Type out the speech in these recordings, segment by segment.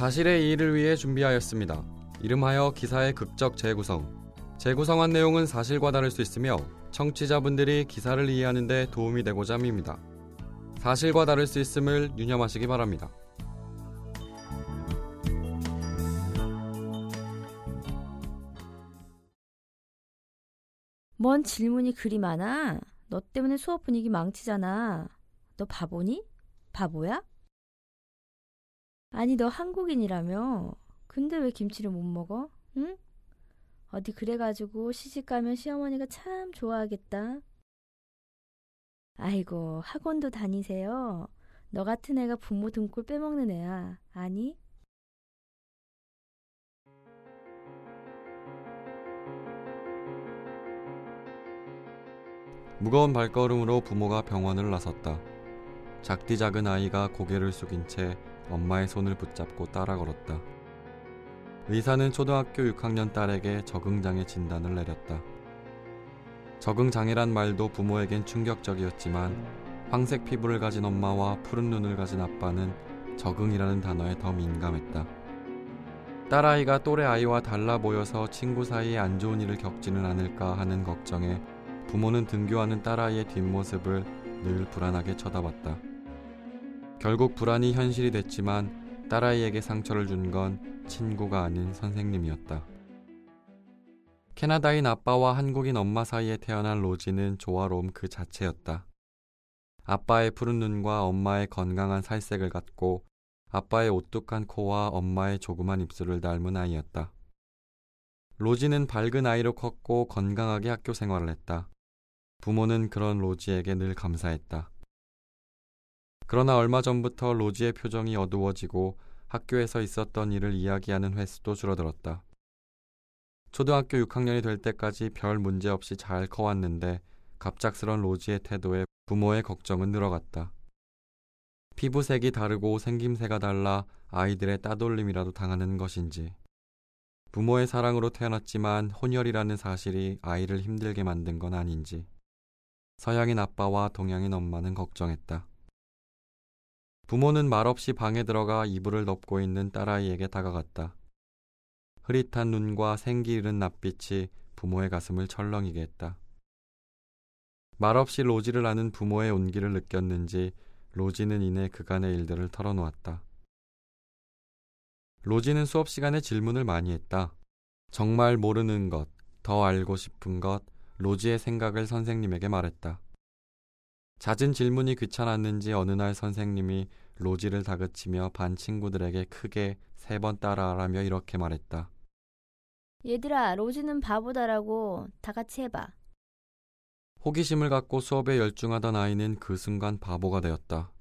사실의 이의를 위해 준비하였습니다. 이름하여 기사의 극적 재구성. 재구성한 내용은 사실과 다를 수 있으며 청취자분들이 기사를 이해하는 데 도움이 되고자 합니다. 사실과 다를 수 있음을 유념하시기 바랍니다. 뭔 질문이 그리 많아? 너 때문에 수업 분위기 망치잖아. 너 바보니? 바보야? 아니 너 한국인이라며? 근데 왜 김치를 못 먹어? 응? 어디 그래가지고 시집가면 시어머니가 참 좋아하겠다. 아이고 학원도 다니세요? 너 같은 애가 부모 등골 빼먹는 애야. 아니? 무거운 발걸음으로 부모가 병원을 나섰다. 작디 작은 아이가 고개를 숙인 채 엄마의 손을 붙잡고 따라 걸었다. 의사는 초등학교 6학년 딸에게 적응장애 진단을 내렸다. 적응장애란 말도 부모에겐 충격적이었지만 황색 피부를 가진 엄마와 푸른 눈을 가진 아빠는 적응이라는 단어에 더 민감했다. 딸아이가 또래 아이와 달라 보여서 친구 사이에 안 좋은 일을 겪지는 않을까 하는 걱정에 부모는 등교하는 딸아이의 뒷모습을 늘 불안하게 쳐다봤다. 결국 불안이 현실이 됐지만 딸아이에게 상처를 준 건 친구가 아닌 선생님이었다. 캐나다인 아빠와 한국인 엄마 사이에 태어난 로지는 조화로움 그 자체였다. 아빠의 푸른 눈과 엄마의 건강한 살색을 갖고 아빠의 오뚝한 코와 엄마의 조그만 입술을 닮은 아이였다. 로지는 밝은 아이로 컸고 건강하게 학교 생활을 했다. 부모는 그런 로지에게 늘 감사했다. 그러나 얼마 전부터 로지의 표정이 어두워지고 학교에서 있었던 일을 이야기하는 횟수도 줄어들었다. 초등학교 6학년이 될 때까지 별 문제 없이 잘 커왔는데 갑작스런 로지의 태도에 부모의 걱정은 늘어갔다. 피부색이 다르고 생김새가 달라 아이들의 따돌림이라도 당하는 것인지. 부모의 사랑으로 태어났지만 혼혈이라는 사실이 아이를 힘들게 만든 건 아닌지. 서양인 아빠와 동양인 엄마는 걱정했다. 부모는 말없이 방에 들어가 이불을 덮고 있는 딸아이에게 다가갔다. 흐릿한 눈과 생기 잃은 낯빛이 부모의 가슴을 철렁이게 했다. 말없이 로지를 아는 부모의 온기를 느꼈는지 로지는 이내 그간의 일들을 털어놓았다. 로지는 수업 시간에 질문을 많이 했다. 정말 모르는 것, 더 알고 싶은 것, 로지의 생각을 선생님에게 말했다. 잦은 질문이 귀찮았는지 어느 날 선생님이 로지를 다그치며 반 친구들에게 크게 3번 따라하라며 이렇게 말했다. 얘들아, 로지는 바보다라고 다 같이 해봐. 호기심을 갖고 수업에 열중하던 아이는 그 순간 바보가 되었다.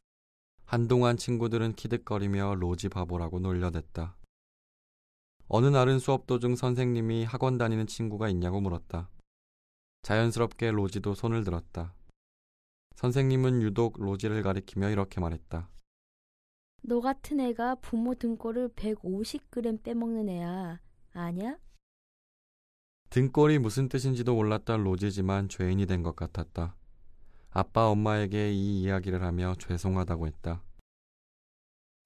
한동안 친구들은 키득거리며 로지 바보라고 놀려댔다. 어느 날은 수업 도중 선생님이 학원 다니는 친구가 있냐고 물었다. 자연스럽게 로지도 손을 들었다. 선생님은 유독 로지를 가리키며 이렇게 말했다. 너 같은 애가 부모 등골을 150g 빼먹는 애야. 아냐? 등골이 무슨 뜻인지도 몰랐던 로지지만 죄인이 된 것 같았다. 아빠 엄마에게 이 이야기를 하며 죄송하다고 했다.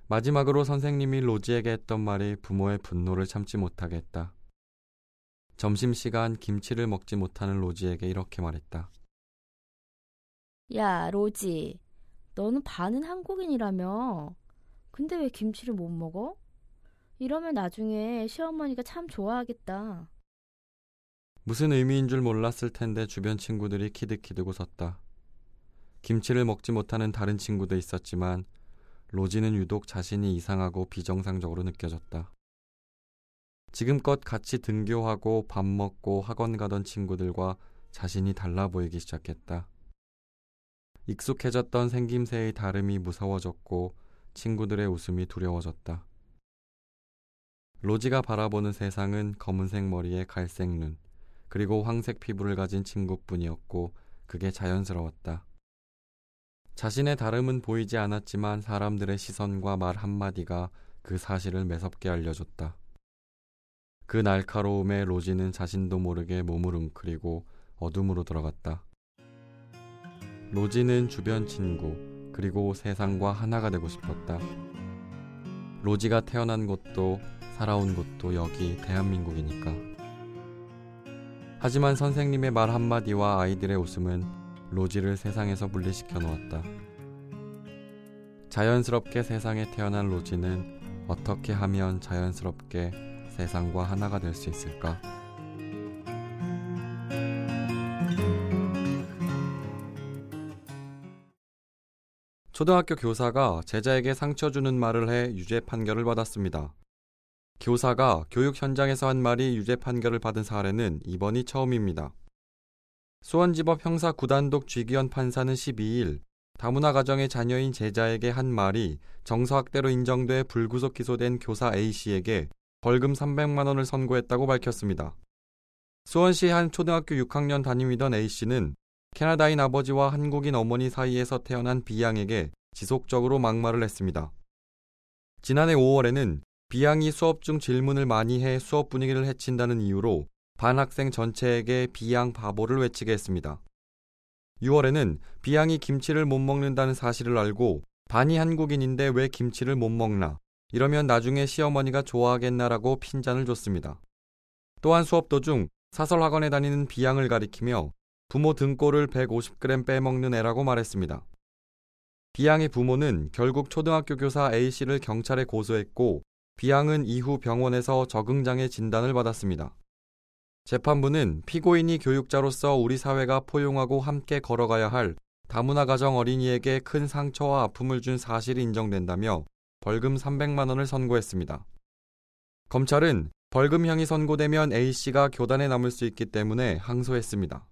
마지막으로 선생님이 로지에게 했던 말이 부모의 분노를 참지 못하게 했다. 점심시간 김치를 먹지 못하는 로지에게 이렇게 말했다. 야 로지, 너는 반은 한국인이라며? 근데 왜 김치를 못 먹어? 이러면 나중에 시어머니가 참 좋아하겠다. 무슨 의미인 줄 몰랐을 텐데 주변 친구들이 키득키득 웃었다. 김치를 먹지 못하는 다른 친구도 있었지만 로지는 유독 자신이 이상하고 비정상적으로 느껴졌다. 지금껏 같이 등교하고 밥 먹고 학원 가던 친구들과 자신이 달라 보이기 시작했다. 익숙해졌던 생김새의 다름이 무서워졌고 친구들의 웃음이 두려워졌다. 로지가 바라보는 세상은 검은색 머리에 갈색 눈, 그리고 황색 피부를 가진 친구뿐이었고 그게 자연스러웠다. 자신의 다름은 보이지 않았지만 사람들의 시선과 말 한마디가 그 사실을 매섭게 알려줬다. 그 날카로움에 로지는 자신도 모르게 몸을 웅크리고 어둠으로 들어갔다. 로지는 주변 친구, 그리고 세상과 하나가 되고 싶었다. 로지가 태어난 곳도 살아온 곳도 여기 대한민국이니까. 하지만 선생님의 말 한마디와 아이들의 웃음은 로지를 세상에서 분리시켜 놓았다. 자연스럽게 세상에 태어난 로지는 어떻게 하면 자연스럽게 세상과 하나가 될 수 있을까? 초등학교 교사가 제자에게 상처 주는 말을 해 유죄 판결을 받았습니다. 교사가 교육 현장에서 한 말이 유죄 판결을 받은 사례는 이번이 처음입니다. 수원지법 형사 구단독 쥐기현 판사는 12일 다문화 가정의 자녀인 제자에게 한 말이 정서학대로 인정돼 불구속 기소된 교사 A씨에게 벌금 300만 원을 선고했다고 밝혔습니다. 수원시 한 초등학교 6학년 담임이던 A씨는 캐나다인 아버지와 한국인 어머니 사이에서 태어난 B양에게 지속적으로 막말을 했습니다. 지난해 5월에는 B양이 수업 중 질문을 많이 해 수업 분위기를 해친다는 이유로 반 학생 전체에게 B양 바보를 외치게 했습니다. 6월에는 B양이 김치를 못 먹는다는 사실을 알고 반이 한국인인데 왜 김치를 못 먹나? 이러면 나중에 시어머니가 좋아하겠나라고 핀잔을 줬습니다. 또한 수업 도중 사설학원에 다니는 B양을 가리키며 부모 등골을 150g 빼먹는 애라고 말했습니다. B양의 부모는 결국 초등학교 교사 A씨를 경찰에 고소했고 B양은 이후 병원에서 적응장애 진단을 받았습니다. 재판부는 피고인이 교육자로서 우리 사회가 포용하고 함께 걸어가야 할 다문화 가정 어린이에게 큰 상처와 아픔을 준 사실이 인정된다며 벌금 300만 원을 선고했습니다. 검찰은 벌금형이 선고되면 A씨가 교단에 남을 수 있기 때문에 항소했습니다.